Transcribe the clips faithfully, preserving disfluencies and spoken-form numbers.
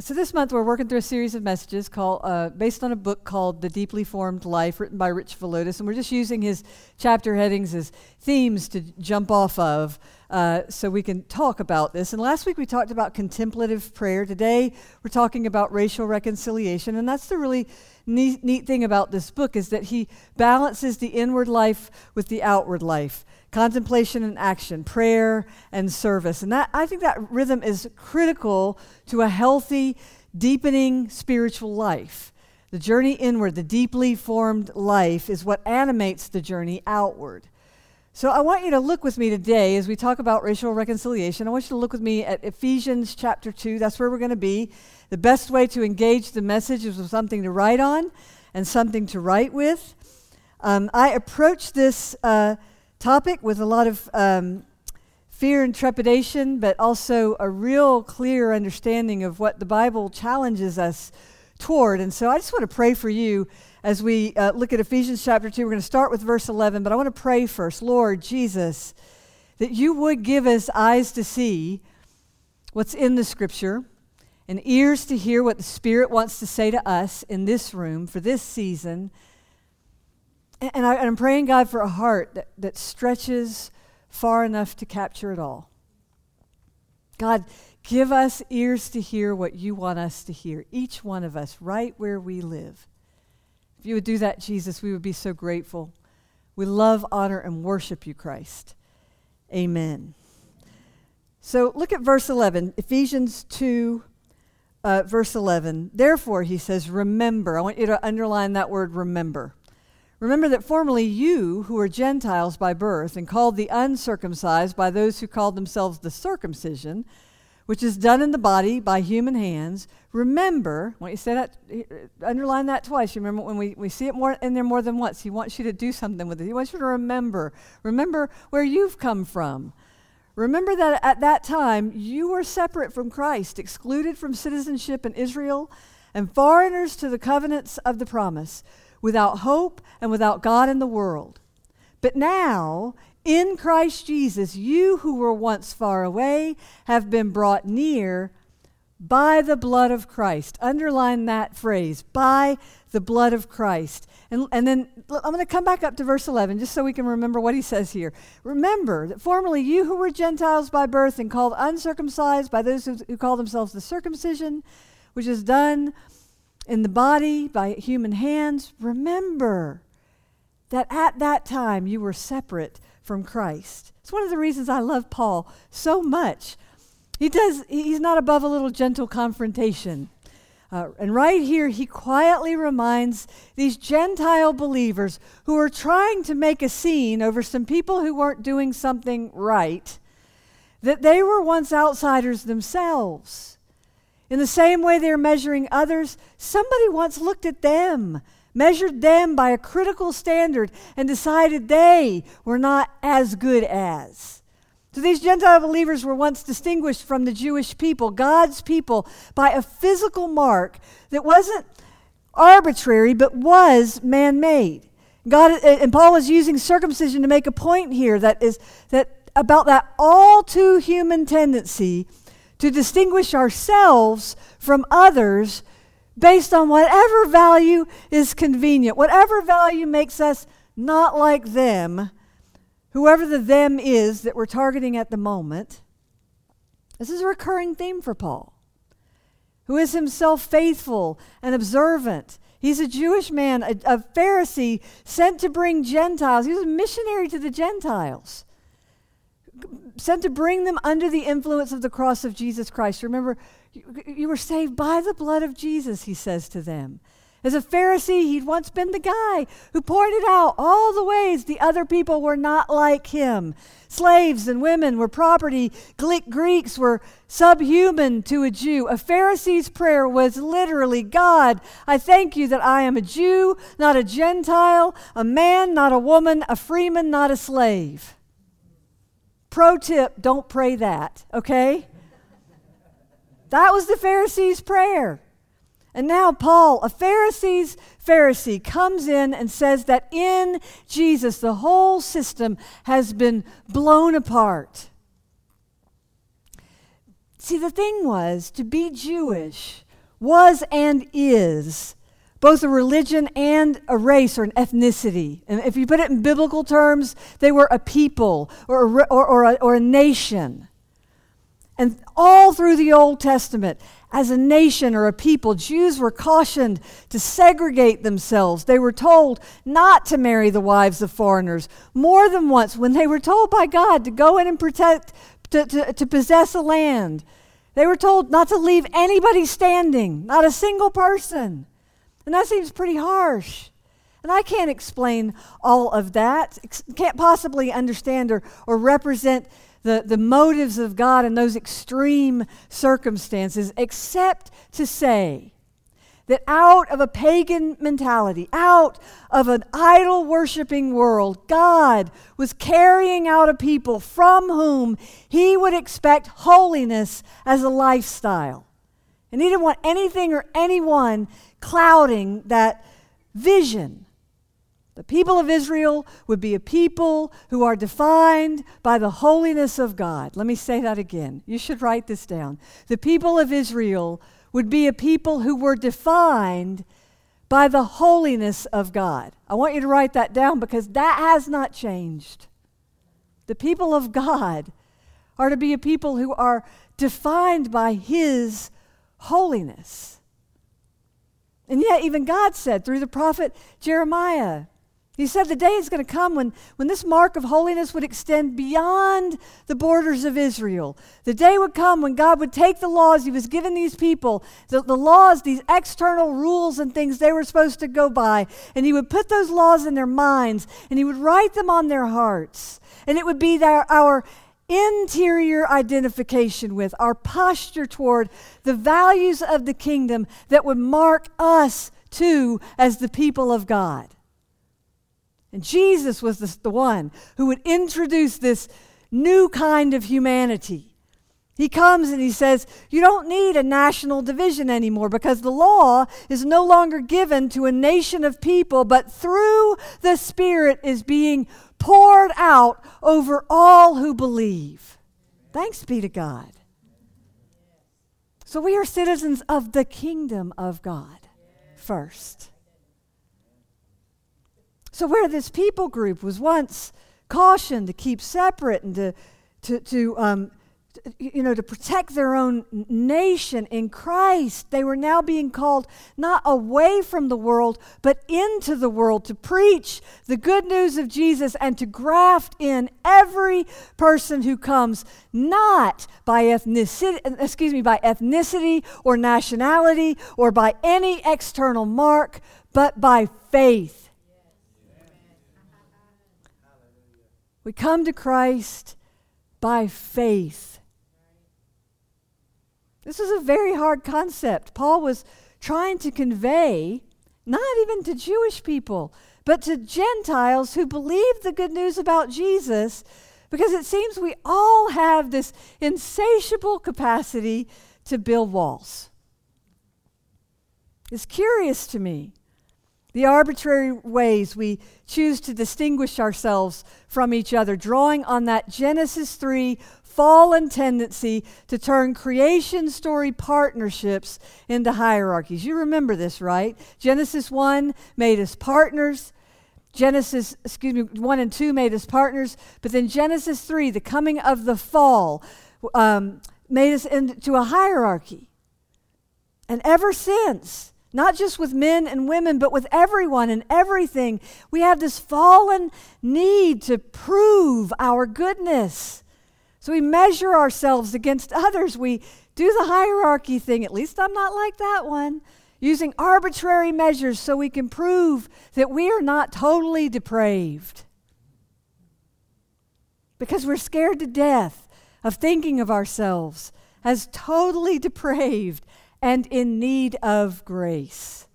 so this month we're working through a series of messages called, uh, based on a book called The Deeply Formed Life, written by Rich Villodas, and we're just using his chapter headings as themes to jump off of uh, so we can talk about this. And last week we talked about contemplative prayer. Today we're talking about racial reconciliation, and that's the really neat, neat thing about this book is that he balances the inward life with the outward life. Contemplation and action, prayer and service. And that I think that rhythm is critical to a healthy, deepening spiritual life. The journey inward, the deeply formed life, is what animates the journey outward. So I want you to look with me today as we talk about racial reconciliation. I want you to look with me at Ephesians chapter two. That's where we're going to be. The best way to engage the message is with something to write on and something to write with. Um, I approach this uh, topic with a lot of um, fear and trepidation, but also a real clear understanding of what the Bible challenges us toward. And so I just want to pray for you as we uh, look at Ephesians chapter two. We're going to start with verse eleven, but I want to pray first. Lord Jesus, that you would give us eyes to see what's in the Scripture and ears to hear what the Spirit wants to say to us in this room for this season. And, I, and I'm praying, God, for a heart that, that stretches far enough to capture it all. God, give us ears to hear what you want us to hear, each one of us, right where we live. If you would do that, Jesus, we would be so grateful. We love, honor, and worship you, Christ. Amen. So look at verse eleven, Ephesians two, uh, verse eleven. Therefore, he says, remember. I want you to underline that word, remember. Remember that formerly you, who were Gentiles by birth and called the uncircumcised by those who called themselves the circumcision, which is done in the body by human hands, remember, when you say that, underline that twice. Remember, when we, we see it more in there more than once, he wants you to do something with it. He wants you to remember. Remember where you've come from. Remember that at that time you were separate from Christ, excluded from citizenship in Israel, and foreigners to the covenants of the promise, without hope and without God in the world. But now, in Christ Jesus, you who were once far away have been brought near by the blood of Christ. Underline that phrase, by the blood of Christ. And, and then I'm going to come back up to verse eleven just so we can remember what he says here. Remember that formerly you who were Gentiles by birth and called uncircumcised by those who, who call themselves the circumcision, which is done in the body by human hands, remember that at that time you were separate from Christ. It's one of the reasons I love Paul so much. He does, he's not above a little gentle confrontation. Uh, and right here, he quietly reminds these Gentile believers who are trying to make a scene over some people who weren't doing something right, that they were once outsiders themselves. In the same way they're measuring others, somebody once looked at them, measured them by a critical standard, and decided they were not as good as. So these Gentile believers were once distinguished from the Jewish people, God's people, by a physical mark that wasn't arbitrary, but was man-made. God, and Paul is using circumcision to make a point here that is that about that all too human tendency to distinguish ourselves from others based on whatever value is convenient, whatever value makes us not like them, whoever the them is that we're targeting at the moment. This is a recurring theme for Paul, who is himself faithful and observant. He's a Jewish man, a, a Pharisee sent to bring Gentiles. He was a missionary to the Gentiles, sent to bring them under the influence of the cross of Jesus Christ. Remember, you, you were saved by the blood of Jesus, he says to them. As a Pharisee, he'd once been the guy who pointed out all the ways the other people were not like him. Slaves and women were property. Greeks were subhuman to a Jew. A Pharisee's prayer was literally, God, I thank you that I am a Jew, not a Gentile, a man, not a woman, a freeman, not a slave. Pro tip, don't pray that, okay? That was the Pharisee's prayer. And now Paul, a Pharisee's Pharisee, comes in and says that in Jesus, the whole system has been blown apart. See, the thing was, to be Jewish was and is both a religion and a race or an ethnicity. And if you put it in biblical terms, they were a people or a, or, or a, or a nation. And all through the Old Testament, as a nation or a people, Jews were cautioned to segregate themselves. They were told not to marry the wives of foreigners. More than once, when they were told by God to go in and protect, to, to, to possess a land, they were told not to leave anybody standing, not a single person. And that seems pretty harsh. And I can't explain all of that, can't possibly understand or, or represent The, the motives of God in those extreme circumstances, except to say that out of a pagan mentality, out of an idol-worshiping world, God was carrying out a people from whom he would expect holiness as a lifestyle. And he didn't want anything or anyone clouding that vision. The people of Israel would be a people who are defined by the holiness of God. Let me say that again. You should write this down. The people of Israel would be a people who were defined by the holiness of God. I want you to write that down because that has not changed. The people of God are to be a people who are defined by his holiness. And yet even God said through the prophet Jeremiah, he said the day is going to come when, when this mark of holiness would extend beyond the borders of Israel. The day would come when God would take the laws he was giving these people, the, the laws, these external rules and things they were supposed to go by, and he would put those laws in their minds, and he would write them on their hearts. And it would be their, our interior identification with, our posture toward the values of the kingdom that would mark us too as the people of God. And Jesus was the, the one who would introduce this new kind of humanity. He comes and he says, you don't need a national division anymore because the law is no longer given to a nation of people, but through the Spirit is being poured out over all who believe. Thanks be to God. So we are citizens of the kingdom of God first. So where this people group was once cautioned to keep separate and to, to, to um, you know, to protect their own nation in Christ, they were now being called not away from the world, but into the world to preach the good news of Jesus and to graft in every person who comes not by ethnicity, excuse me, by ethnicity or nationality or by any external mark, but by faith. We come to Christ by faith. This was a very hard concept. Paul was trying to convey, not even to Jewish people, but to Gentiles who believed the good news about Jesus, because it seems we all have this insatiable capacity to build walls. It's curious to me, the arbitrary ways we choose to distinguish ourselves from each other, drawing on that Genesis three fallen tendency to turn creation story partnerships into hierarchies. You remember this, right? Genesis one made us partners. Genesis, excuse me, one and two made us partners. But then Genesis three, the coming of the fall, um, made us into a hierarchy. And ever since, not just with men and women, but with everyone and everything, we have this fallen need to prove our goodness. So we measure ourselves against others. We do the hierarchy thing. At least I'm not like that one. using arbitrary measures so we can prove that we are not totally depraved. Because we're scared to death of thinking of ourselves as totally depraved and in need of grace.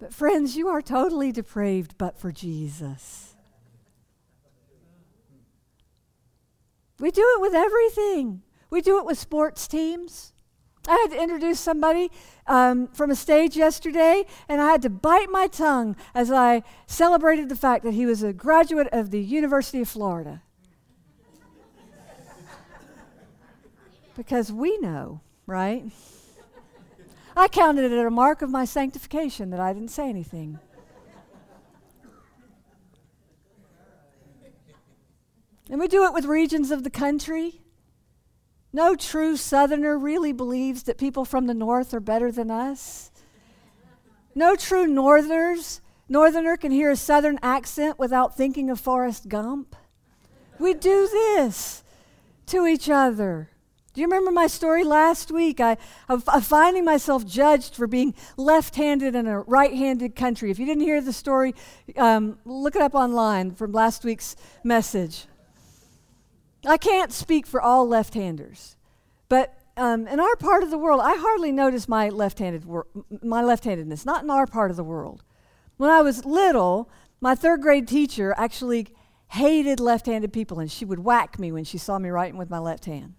But friends, you are totally depraved but for Jesus. We do it with everything. We do it with sports teams. I had to introduce somebody um, from a stage yesterday, and I had to bite my tongue as I celebrated the fact that he was a graduate of the University of Florida. Because we know, right? I counted it a mark of my sanctification that I didn't say anything. And we do it with regions of the country. No true Southerner really believes that people from the North are better than us. No true Northerners, Northerner can hear a Southern accent without thinking of Forrest Gump. We do this to each other. Do you remember my story last week? I, of, of finding myself judged for being left-handed in a right-handed country. If you didn't hear the story, um, look it up online from last week's message. I can't speak for all left-handers, but um, in our part of the world, I hardly noticed my left-handed wor- my left-handedness, not in our part of the world. When I was little, my third grade teacher actually hated left-handed people, and she would whack me when she saw me writing with my left hand.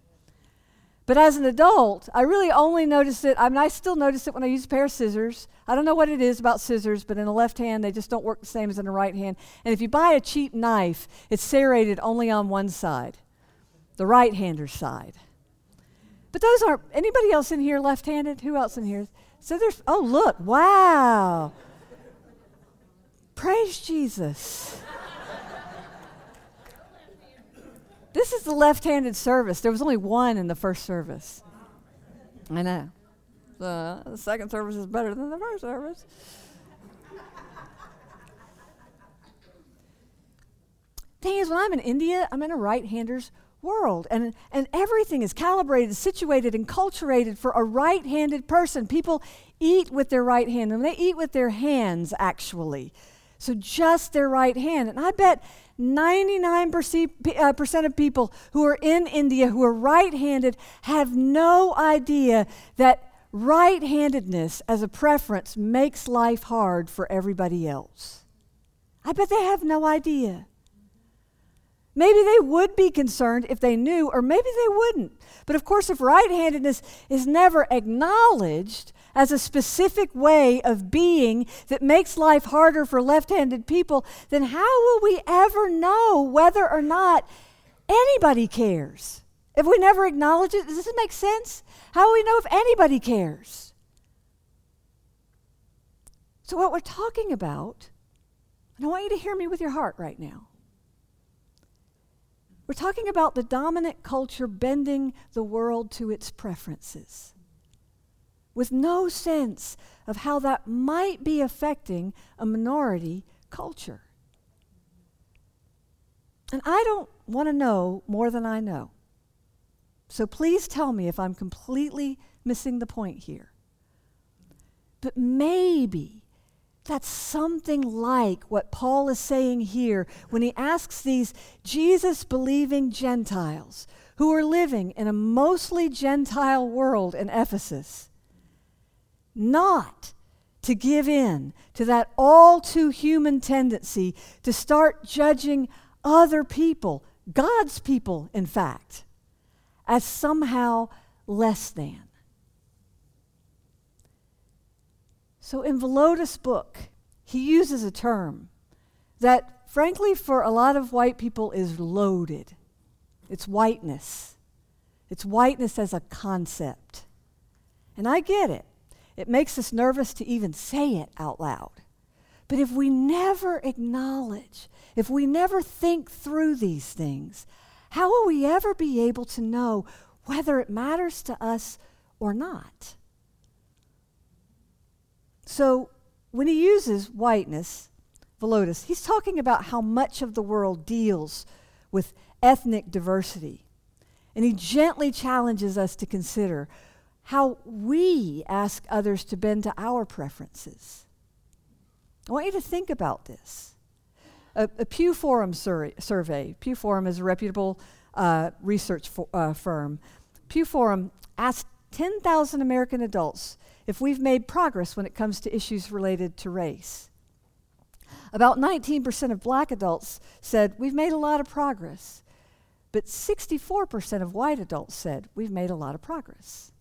But as an adult, I really only noticed it, I mean, I still notice it when I use a pair of scissors. I don't know what it is about scissors, but in the left hand, they just don't work the same as in the right hand. And if you buy a cheap knife, it's serrated only on one side. The right-hander side. But those aren't, anybody else in here left-handed? Who else in here? So there's, oh look, wow. Praise Jesus. This is the left-handed service. There was only one in the first service. I know. The, the second service is better than the first service. Thing is, when I'm in India, I'm in a right-hander's world, and and everything is calibrated, situated, and culturated for a right-handed person. People eat with their right hand, and they eat with their hands, actually. So just their right hand. And I bet ninety-nine percent of people who are in India who are right-handed have no idea that right-handedness as a preference makes life hard for everybody else. I bet they have no idea. Maybe they would be concerned if they knew, or maybe they wouldn't. But of course, if right-handedness is never acknowledged as a specific way of being that makes life harder for left-handed people, then how will we ever know whether or not anybody cares? If we never acknowledge it, does this make sense? How will we know if anybody cares? So what we're talking about, and I want you to hear me with your heart right now, we're talking about the dominant culture bending the world to its preferences with no sense of how that might be affecting a minority culture. And I don't want to know more than I know. So please tell me if I'm completely missing the point here. But maybe that's something like what Paul is saying here when he asks these Jesus-believing Gentiles who are living in a mostly Gentile world in Ephesus not to give in to that all-too-human tendency to start judging other people, God's people, in fact, as somehow less than. So in Villodas' book, he uses a term that, frankly, for a lot of white people is loaded. It's whiteness. It's whiteness as a concept. And I get it. It makes us nervous to even say it out loud. But if we never acknowledge, if we never think through these things, how will we ever be able to know whether it matters to us or not? So when he uses whiteness, Villodas, he's talking about how much of the world deals with ethnic diversity. And he gently challenges us to consider how we ask others to bend to our preferences. I want you to think about this. A, a Pew Forum sur- survey, Pew Forum is a reputable uh, research fo- uh, firm. Pew Forum asked ten thousand American adults if we've made progress when it comes to issues related to race. About nineteen percent of black adults said, we've made a lot of progress. But sixty-four percent of white adults said, we've made a lot of progress.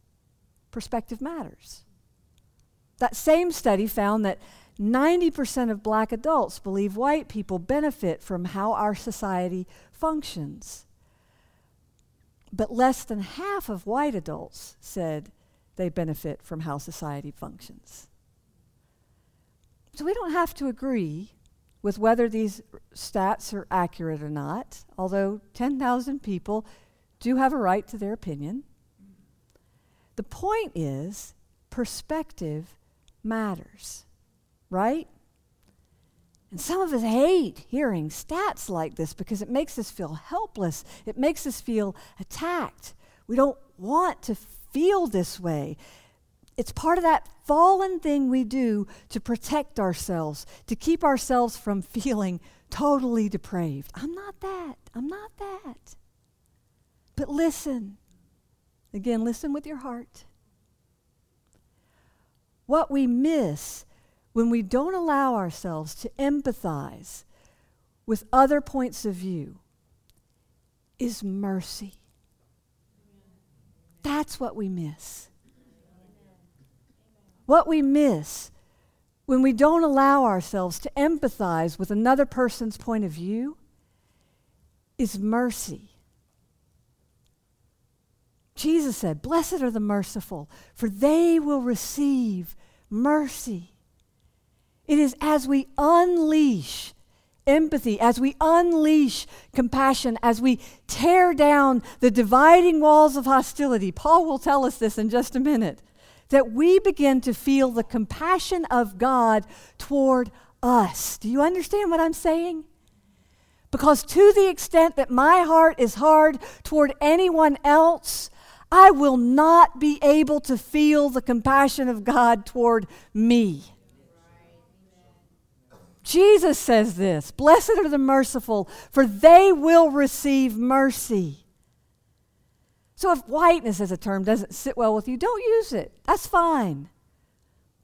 Perspective matters. That same study found that ninety percent of black adults believe white people benefit from how our society functions. But less than half of white adults said they benefit from how society functions. So we don't have to agree with whether these stats are accurate or not, although ten thousand people do have a right to their opinion. The point is, perspective matters, right? And some of us hate hearing stats like this because it makes us feel helpless. It makes us feel attacked. We don't want to feel this way. It's part of that fallen thing we do to protect ourselves, to keep ourselves from feeling totally depraved. I'm not that. I'm not that. But listen. Again, listen with your heart. What we miss when we don't allow ourselves to empathize with other points of view is mercy. That's what we miss. What we miss when we don't allow ourselves to empathize with another person's point of view is mercy. Jesus said, "Blessed are the merciful, for they will receive mercy." It is as we unleash empathy, as we unleash compassion, as we tear down the dividing walls of hostility, Paul will tell us this in just a minute, that we begin to feel the compassion of God toward us. Do you understand what I'm saying? Because to the extent that my heart is hard toward anyone else, I will not be able to feel the compassion of God toward me. Jesus says this, "Blessed are the merciful, for they will receive mercy." So if whiteness as a term doesn't sit well with you, don't use it. That's fine.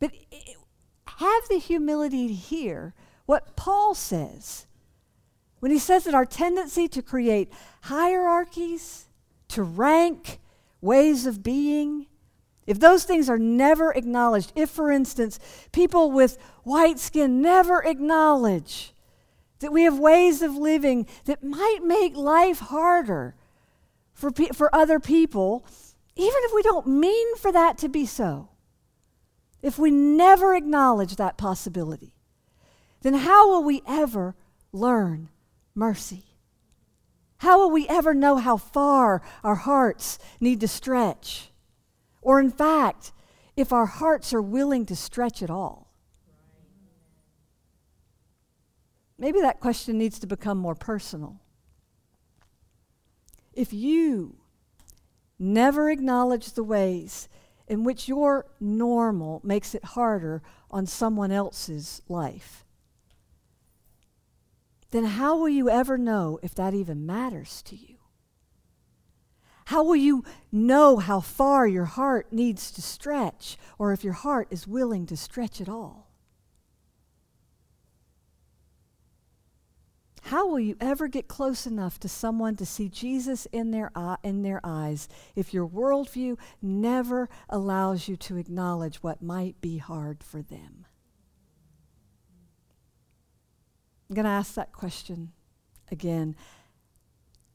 But have the humility to hear what Paul says when he says that our tendency to create hierarchies, to rank ways of being, if those things are never acknowledged, if, for instance, people with white skin never acknowledge that we have ways of living that might make life harder for, pe- for other people, even if we don't mean for that to be so, if we never acknowledge that possibility, then how will we ever learn mercy? How will we ever know how far our hearts need to stretch? Or in fact, if our hearts are willing to stretch at all. Maybe that question needs to become more personal. If you never acknowledge the ways in which your normal makes it harder on someone else's life, then how will you ever know if that even matters to you? How will you know how far your heart needs to stretch, or if your heart is willing to stretch at all? How will you ever get close enough to someone to see Jesus in their eye, in their eyes if your worldview never allows you to acknowledge what might be hard for them? I'm going to ask that question again.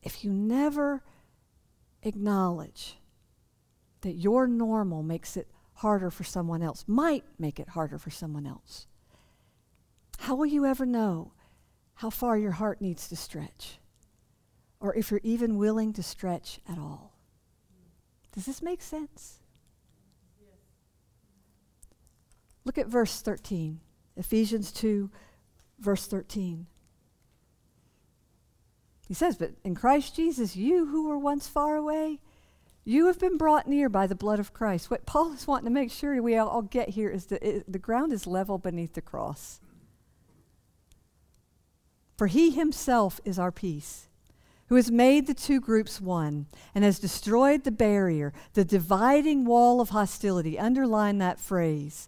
If you never acknowledge that your normal makes it harder for someone else, might make it harder for someone else, how will you ever know how far your heart needs to stretch, or if you're even willing to stretch at all? Does this make sense? Look at verse thirteen, Ephesians two, verse thirteen. He says, "But in Christ Jesus, you who were once far away You have been brought near by the blood of Christ. What Paul is wanting to make sure we all, all get here is that it, the ground is level beneath the cross. For he himself is our peace, who has made the two groups one and has destroyed the barrier, the dividing wall of hostility. Underline that phrase.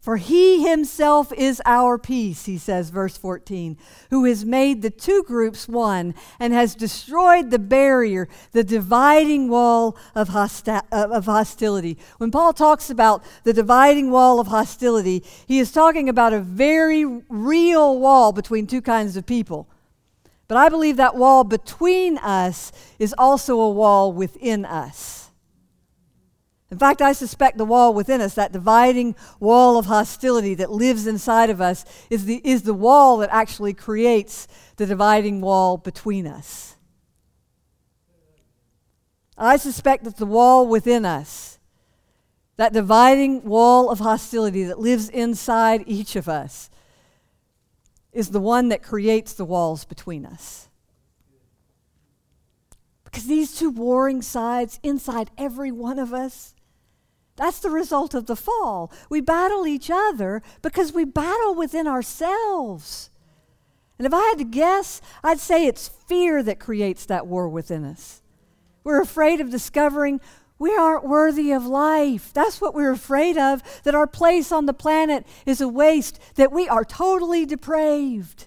For he himself is our peace, he says, verse fourteen, who has made the two groups one and has destroyed the barrier, the dividing wall of, hosti- of hostility. When Paul talks about the dividing wall of hostility, he is talking about a very real wall between two kinds of people. But I believe that wall between us is also a wall within us. In fact, I suspect the wall within us, that dividing wall of hostility that lives inside of us, is the, is the wall that actually creates the dividing wall between us. I suspect that the wall within us, that dividing wall of hostility that lives inside each of us, is the one that creates the walls between us. Because these two warring sides inside every one of us, that's the result of the fall. We battle each other because we battle within ourselves. And if I had to guess, I'd say it's fear that creates that war within us. We're afraid of discovering we aren't worthy of life. That's what we're afraid of, that our place on the planet is a waste, that we are totally depraved,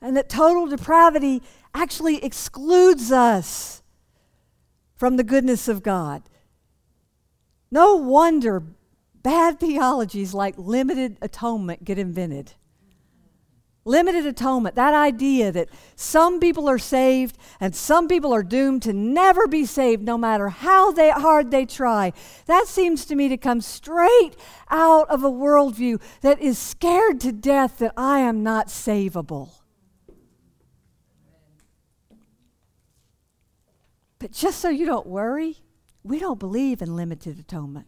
and that total depravity actually excludes us from the goodness of God. No wonder bad theologies like limited atonement get invented. Limited atonement, that idea that some people are saved and some people are doomed to never be saved no matter how they, hard they try, that seems to me to come straight out of a worldview that is scared to death that I am not savable. But just so you don't worry, we don't believe in limited atonement.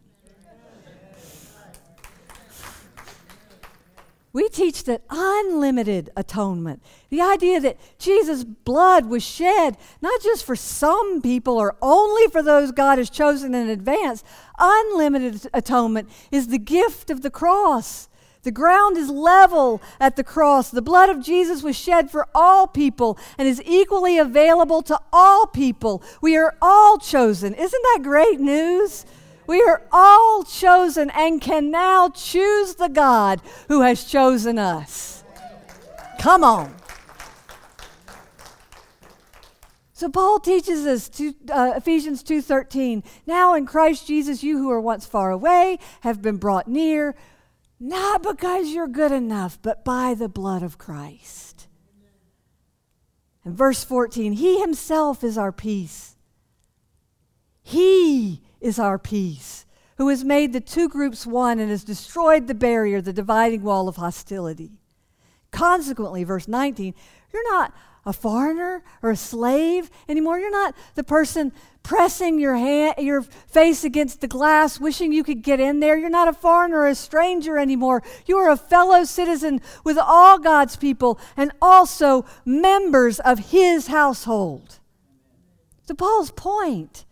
We teach that unlimited atonement, the idea that Jesus' blood was shed not just for some people or only for those God has chosen in advance. Unlimited atonement is the gift of the cross. The ground is level at the cross. The blood of Jesus was shed for all people and is equally available to all people. We are all chosen. Isn't that great news? We are all chosen and can now choose the God who has chosen us. Come on. So Paul teaches us, to, uh, Ephesians two thirteen, now in Christ Jesus, you who were once far away have been brought near, not because you're good enough, but by the blood of Christ. And verse fourteen, he himself is our peace. He is our peace, who has made the two groups one and has destroyed the barrier, the dividing wall of hostility. Consequently, verse nineteen, you're not a foreigner or a slave anymore. You're not the person pressing your hand, your face against the glass, wishing you could get in there. You're not a foreigner or a stranger anymore. You are a fellow citizen with all God's people and also members of his household. So Paul's point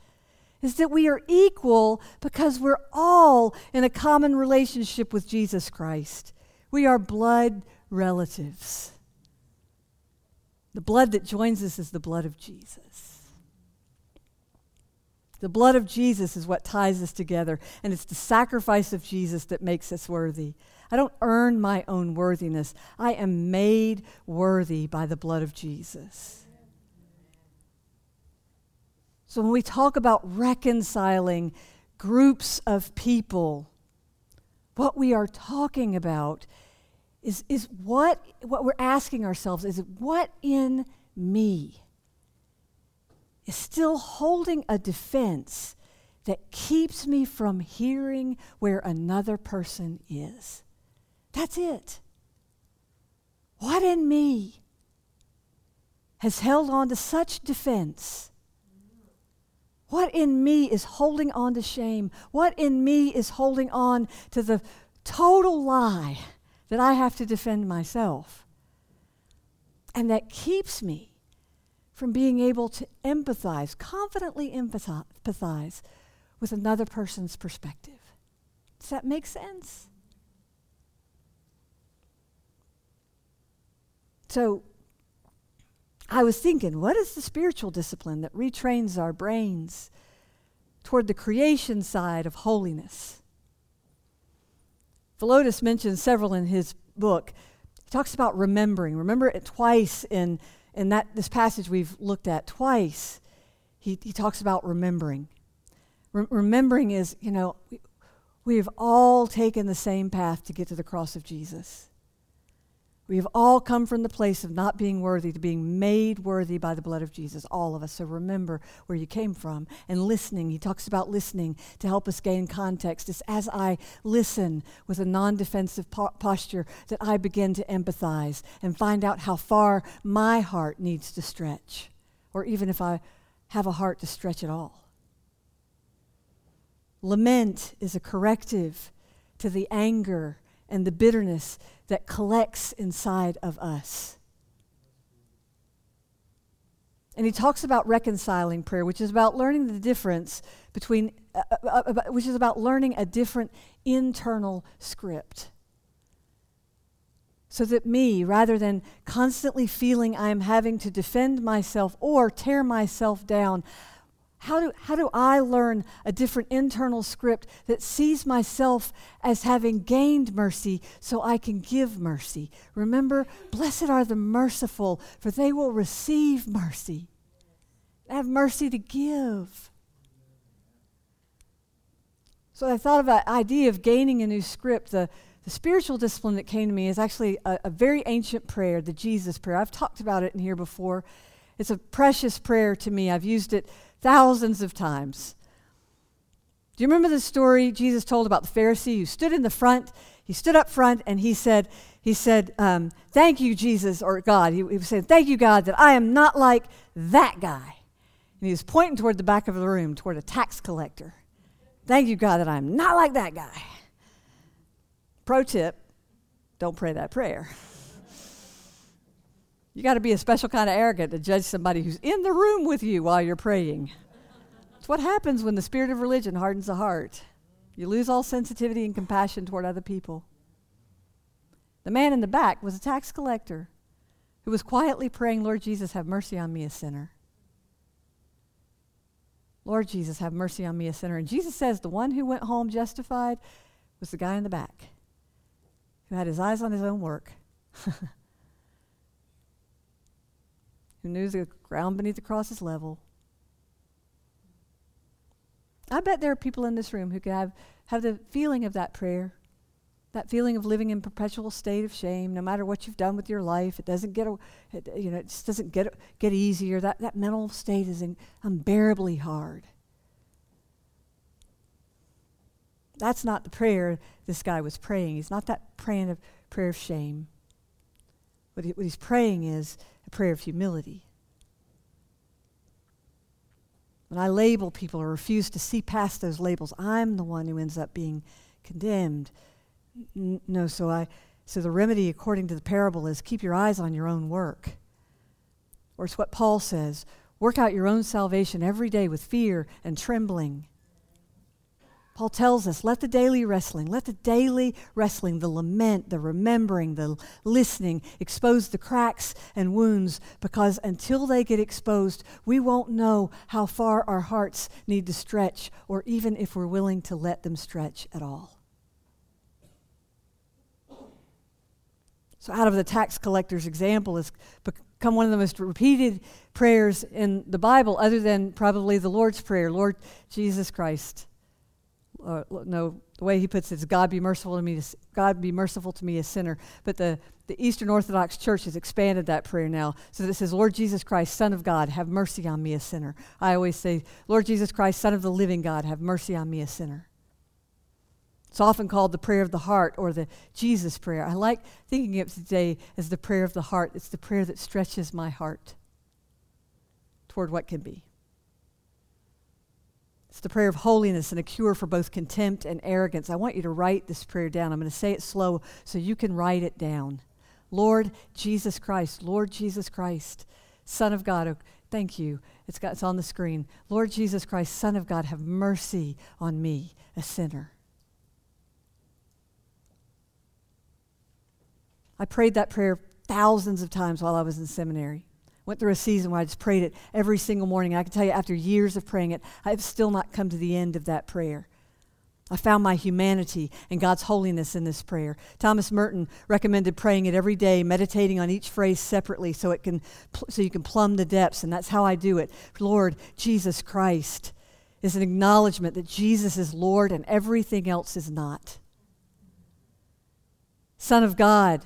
is that we are equal because we're all in a common relationship with Jesus Christ. We are blood relatives. The blood that joins us is the blood of Jesus. The blood of Jesus is what ties us together, and it's the sacrifice of Jesus that makes us worthy. I don't earn my own worthiness. I am made worthy by the blood of Jesus. So when we talk about reconciling groups of people, what we are talking about is, is what, what we're asking ourselves is, what in me is still holding a defense that keeps me from hearing where another person is? That's it. What in me has held on to such defense? What in me is holding on to shame? What in me is holding on to the total lie that I have to defend myself? And that keeps me from being able to empathize, confidently empathize with another person's perspective. Does that make sense? So I was thinking, what is the spiritual discipline that retrains our brains toward the creation side of holiness? Villodas mentions several in his book. He talks about remembering. Remember it twice in, in that this passage we've looked at twice. He, he talks about remembering. Re- remembering is, you know, we, we've all taken the same path to get to the cross of Jesus. We have all come from the place of not being worthy to being made worthy by the blood of Jesus, all of us. So remember where you came from. And listening, he talks about listening to help us gain context. It's as I listen with a non-defensive po- posture that I begin to empathize and find out how far my heart needs to stretch, or even if I have a heart to stretch at all. Lament is a corrective to the anger and the bitterness that collects inside of us. And he talks about reconciling prayer, which is about learning the difference between, uh, uh, uh, which is about learning a different internal script. So that me, rather than constantly feeling I am having to defend myself or tear myself down, How do, how do I learn a different internal script that sees myself as having gained mercy so I can give mercy? Remember, blessed are the merciful, for they will receive mercy. Have mercy to give. So I thought of that idea of gaining a new script. The, the spiritual discipline that came to me is actually a, a very ancient prayer, the Jesus prayer. I've talked about it in here before. It's a precious prayer to me. I've used it thousands of times. Do you remember the story Jesus told about the Pharisee who stood in the front? He stood up front and he said, he said, um, thank you, Jesus, or God. He, he said, thank you, God, that I am not like that guy. And he was pointing toward the back of the room, toward a tax collector. Thank you, God, that I am not like that guy. Pro tip, don't pray that prayer. You got to be a special kind of arrogant to judge somebody who's in the room with you while you're praying. It's what happens when the spirit of religion hardens the heart. You lose all sensitivity and compassion toward other people. The man in the back was a tax collector who was quietly praying, Lord Jesus, have mercy on me, a sinner. Lord Jesus, have mercy on me, a sinner. And Jesus says the one who went home justified was the guy in the back who had his eyes on his own work. Who knew the ground beneath the cross is level. I bet there are people in this room who could have, have the feeling of that prayer, that feeling of living in perpetual state of shame, no matter what you've done with your life. It doesn't get, it, you know, it just doesn't get get easier. That that mental state is in, unbearably hard. That's not the prayer this guy was praying. He's not that praying of prayer of shame. What, he, what he's praying is a prayer of humility. When I label people or refuse to see past those labels, I'm the one who ends up being condemned. N- no, so I, so the remedy according to the parable is keep your eyes on your own work. Or it's what Paul says, work out your own salvation every day with fear and trembling. Paul tells us, let the daily wrestling, let the daily wrestling, the lament, the remembering, the listening, expose the cracks and wounds, because until they get exposed, we won't know how far our hearts need to stretch, or even if we're willing to let them stretch at all. So out of the tax collector's example has become one of the most repeated prayers in the Bible, other than probably the Lord's Prayer, Lord Jesus Christ. Uh, no, the way he puts it is, God be merciful to me, God be merciful to me, a sinner. But the, the Eastern Orthodox Church has expanded that prayer now. So that it says, Lord Jesus Christ, Son of God, have mercy on me, a sinner. I always say, Lord Jesus Christ, Son of the living God, have mercy on me, a sinner. It's often called the prayer of the heart or the Jesus prayer. I like thinking of it today as the prayer of the heart. It's the prayer that stretches my heart toward what can be. It's the prayer of holiness and a cure for both contempt and arrogance. I want you to write this prayer down. I'm going to say it slow so you can write it down. Lord Jesus Christ, Lord Jesus Christ, Son of God, oh, thank you. It's got, it's on the screen. Lord Jesus Christ, Son of God, have mercy on me, a sinner. I prayed that prayer thousands of times while I was in seminary. Went through a season where I just prayed it every single morning. I can tell you, after years of praying it, I have still not come to the end of that prayer. I found my humanity and God's holiness in this prayer. Thomas Merton recommended praying it every day, meditating on each phrase separately so it can, so you can plumb the depths, and that's how I do it. Lord Jesus Christ is an acknowledgement that Jesus is Lord and everything else is not. Son of God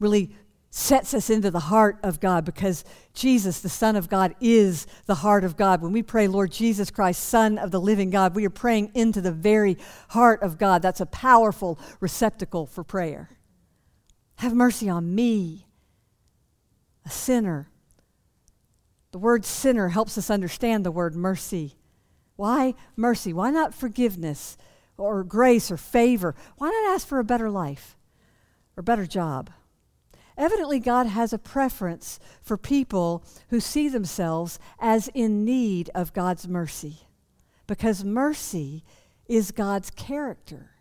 really sets us into the heart of God, because Jesus, the Son of God, is the heart of God. When we pray, Lord Jesus Christ, Son of the living God, we are praying into the very heart of God. That's a powerful receptacle for prayer. Have mercy on me, a sinner. The word sinner helps us understand the word mercy. Why mercy? Why not forgiveness or grace or favor? Why not ask for a better life or better job? Evidently, God has a preference for people who see themselves as in need of God's mercy, because mercy is God's character.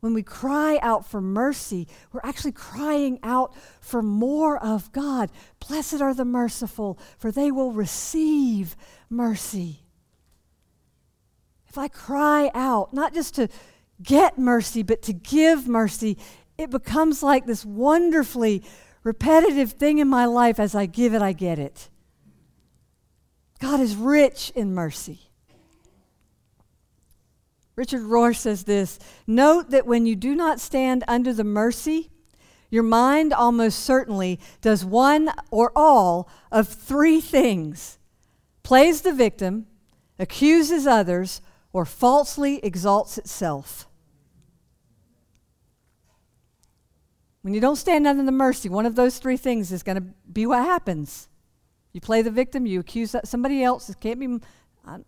When we cry out for mercy, we're actually crying out for more of God. Blessed are the merciful, for they will receive mercy. If I cry out, not just to get mercy, but to give mercy, it becomes like this wonderfully repetitive thing in my life. As I give it, I get it. God is rich in mercy. Richard Rohr says this, note that when you do not stand under the mercy, your mind almost certainly does one or all of three things: plays the victim, accuses others, or falsely exalts itself. When you don't stand under the mercy, one of those three things is going to be what happens. You play the victim, you accuse somebody else. It can't be... I'm,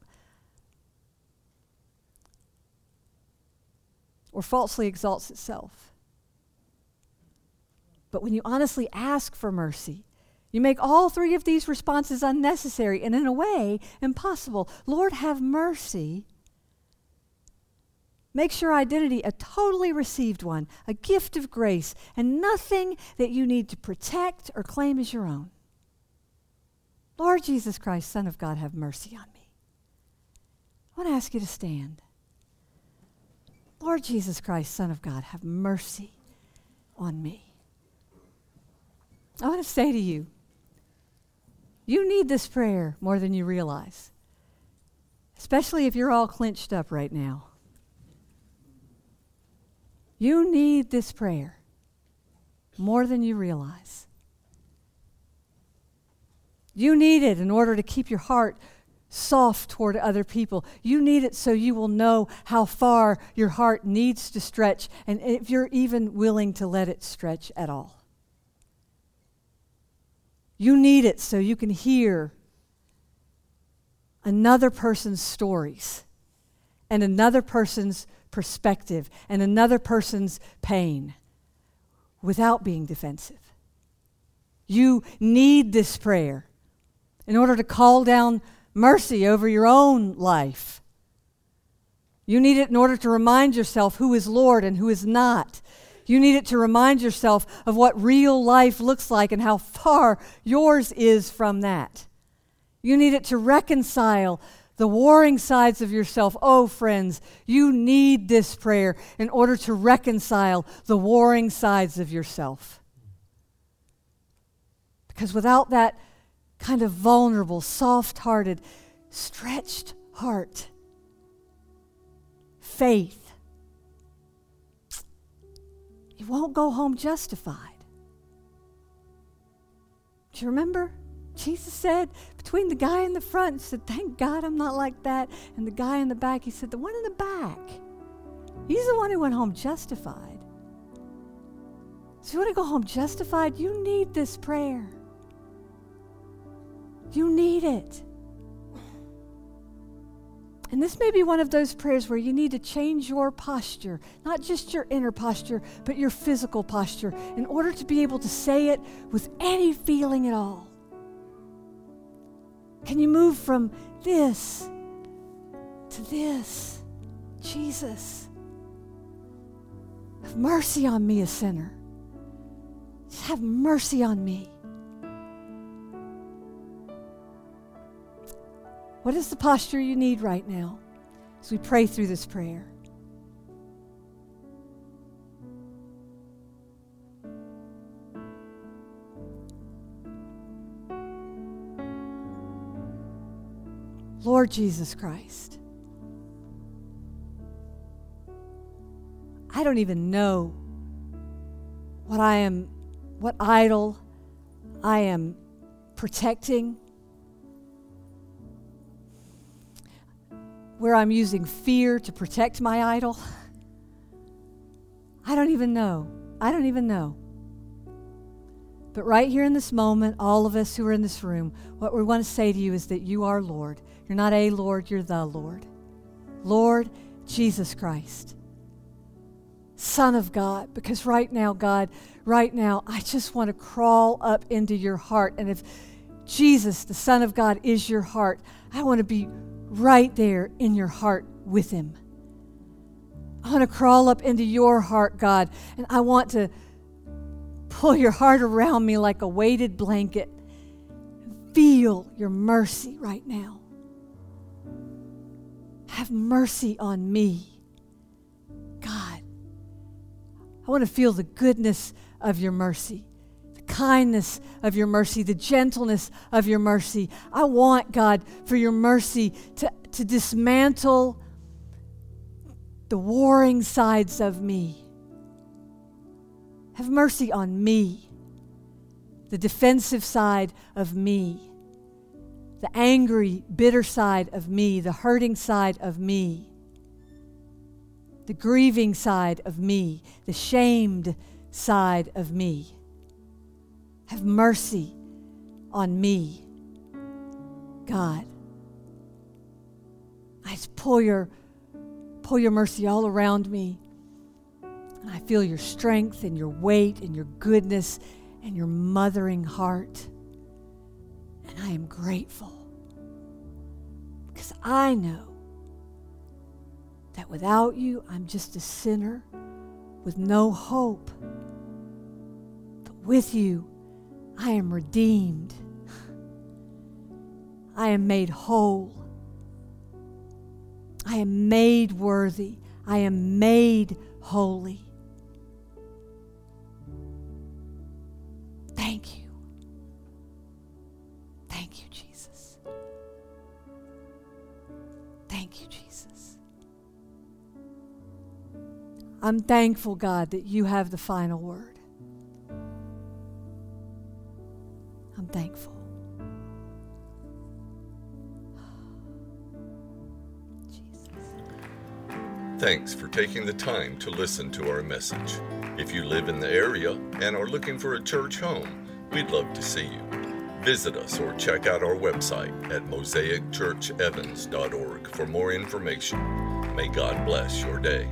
or falsely exalts itself. But when you honestly ask for mercy, you make all three of these responses unnecessary and, in a way, impossible. Lord, have mercy. Makes your identity a totally received one, a gift of grace, and nothing that you need to protect or claim as your own. Lord Jesus Christ, Son of God, have mercy on me. I want to ask you to stand. Lord Jesus Christ, Son of God, have mercy on me. I want to say to you, you need this prayer more than you realize, especially if you're all clenched up right now. You need this prayer more than you realize. You need it in order to keep your heart soft toward other people. You need it so you will know how far your heart needs to stretch, and if you're even willing to let it stretch at all. You need it so you can hear another person's stories and another person's perspective and another person's pain without being defensive. You need this prayer in order to call down mercy over your own life You need it in order to remind yourself who is Lord and who is not. You need it to remind yourself of what real life looks like and how far yours is from that. You need it to reconcile the warring sides of yourself. Oh, friends, you need this prayer in order to reconcile the warring sides of yourself. Because without that kind of vulnerable, soft-hearted, stretched heart, faith, you won't go home justified. Do you remember? Jesus said, between the guy in the front, he said, thank God I'm not like that. And the guy in the back, he said, the one in the back, he's the one who went home justified. So you want to go home justified? You need this prayer. You need it. And this may be one of those prayers where you need to change your posture, not just your inner posture, but your physical posture, in order to be able to say it with any feeling at all. Can you move from this to this? Jesus, have mercy on me, a sinner. Just have mercy on me. What is the posture you need right now as we pray through this prayer? Lord Jesus Christ, I don't even know what I am, what idol I am protecting, where I'm using fear to protect my idol. I don't even know. I don't even know. But right here in this moment, all of us who are in this room, what we want to say to you is that you are Lord. You're not a Lord, you're the Lord. Lord Jesus Christ, Son of God, because right now, God, right now, I just want to crawl up into your heart. And if Jesus, the Son of God, is your heart, I want to be right there in your heart with him. I want to crawl up into your heart, God, and I want to pull your heart around me like a weighted blanket. Feel your mercy right now. Have mercy on me, God. I want to feel the goodness of your mercy, the kindness of your mercy, the gentleness of your mercy. I want, God, for your mercy to, to dismantle the warring sides of me. Have mercy on me, the defensive side of me, the angry, bitter side of me, the hurting side of me, the grieving side of me, the shamed side of me. Have mercy on me, God. I just pull your, pull your mercy all around me, and I feel your strength and your weight and your goodness and your mothering heart. And I am grateful because I know that without you, I'm just a sinner with no hope. But with you, I am redeemed. I am made whole. I am made worthy. I am made holy. Thank you. Thank you, Jesus. Thank you, Jesus. I'm thankful, God, that you have the final word. I'm thankful. Jesus. Thanks for taking the time to listen to our message. If you live in the area and are looking for a church home, we'd love to see you. Visit us or check out our website at mosaic church evans dot org for more information. May God bless your day.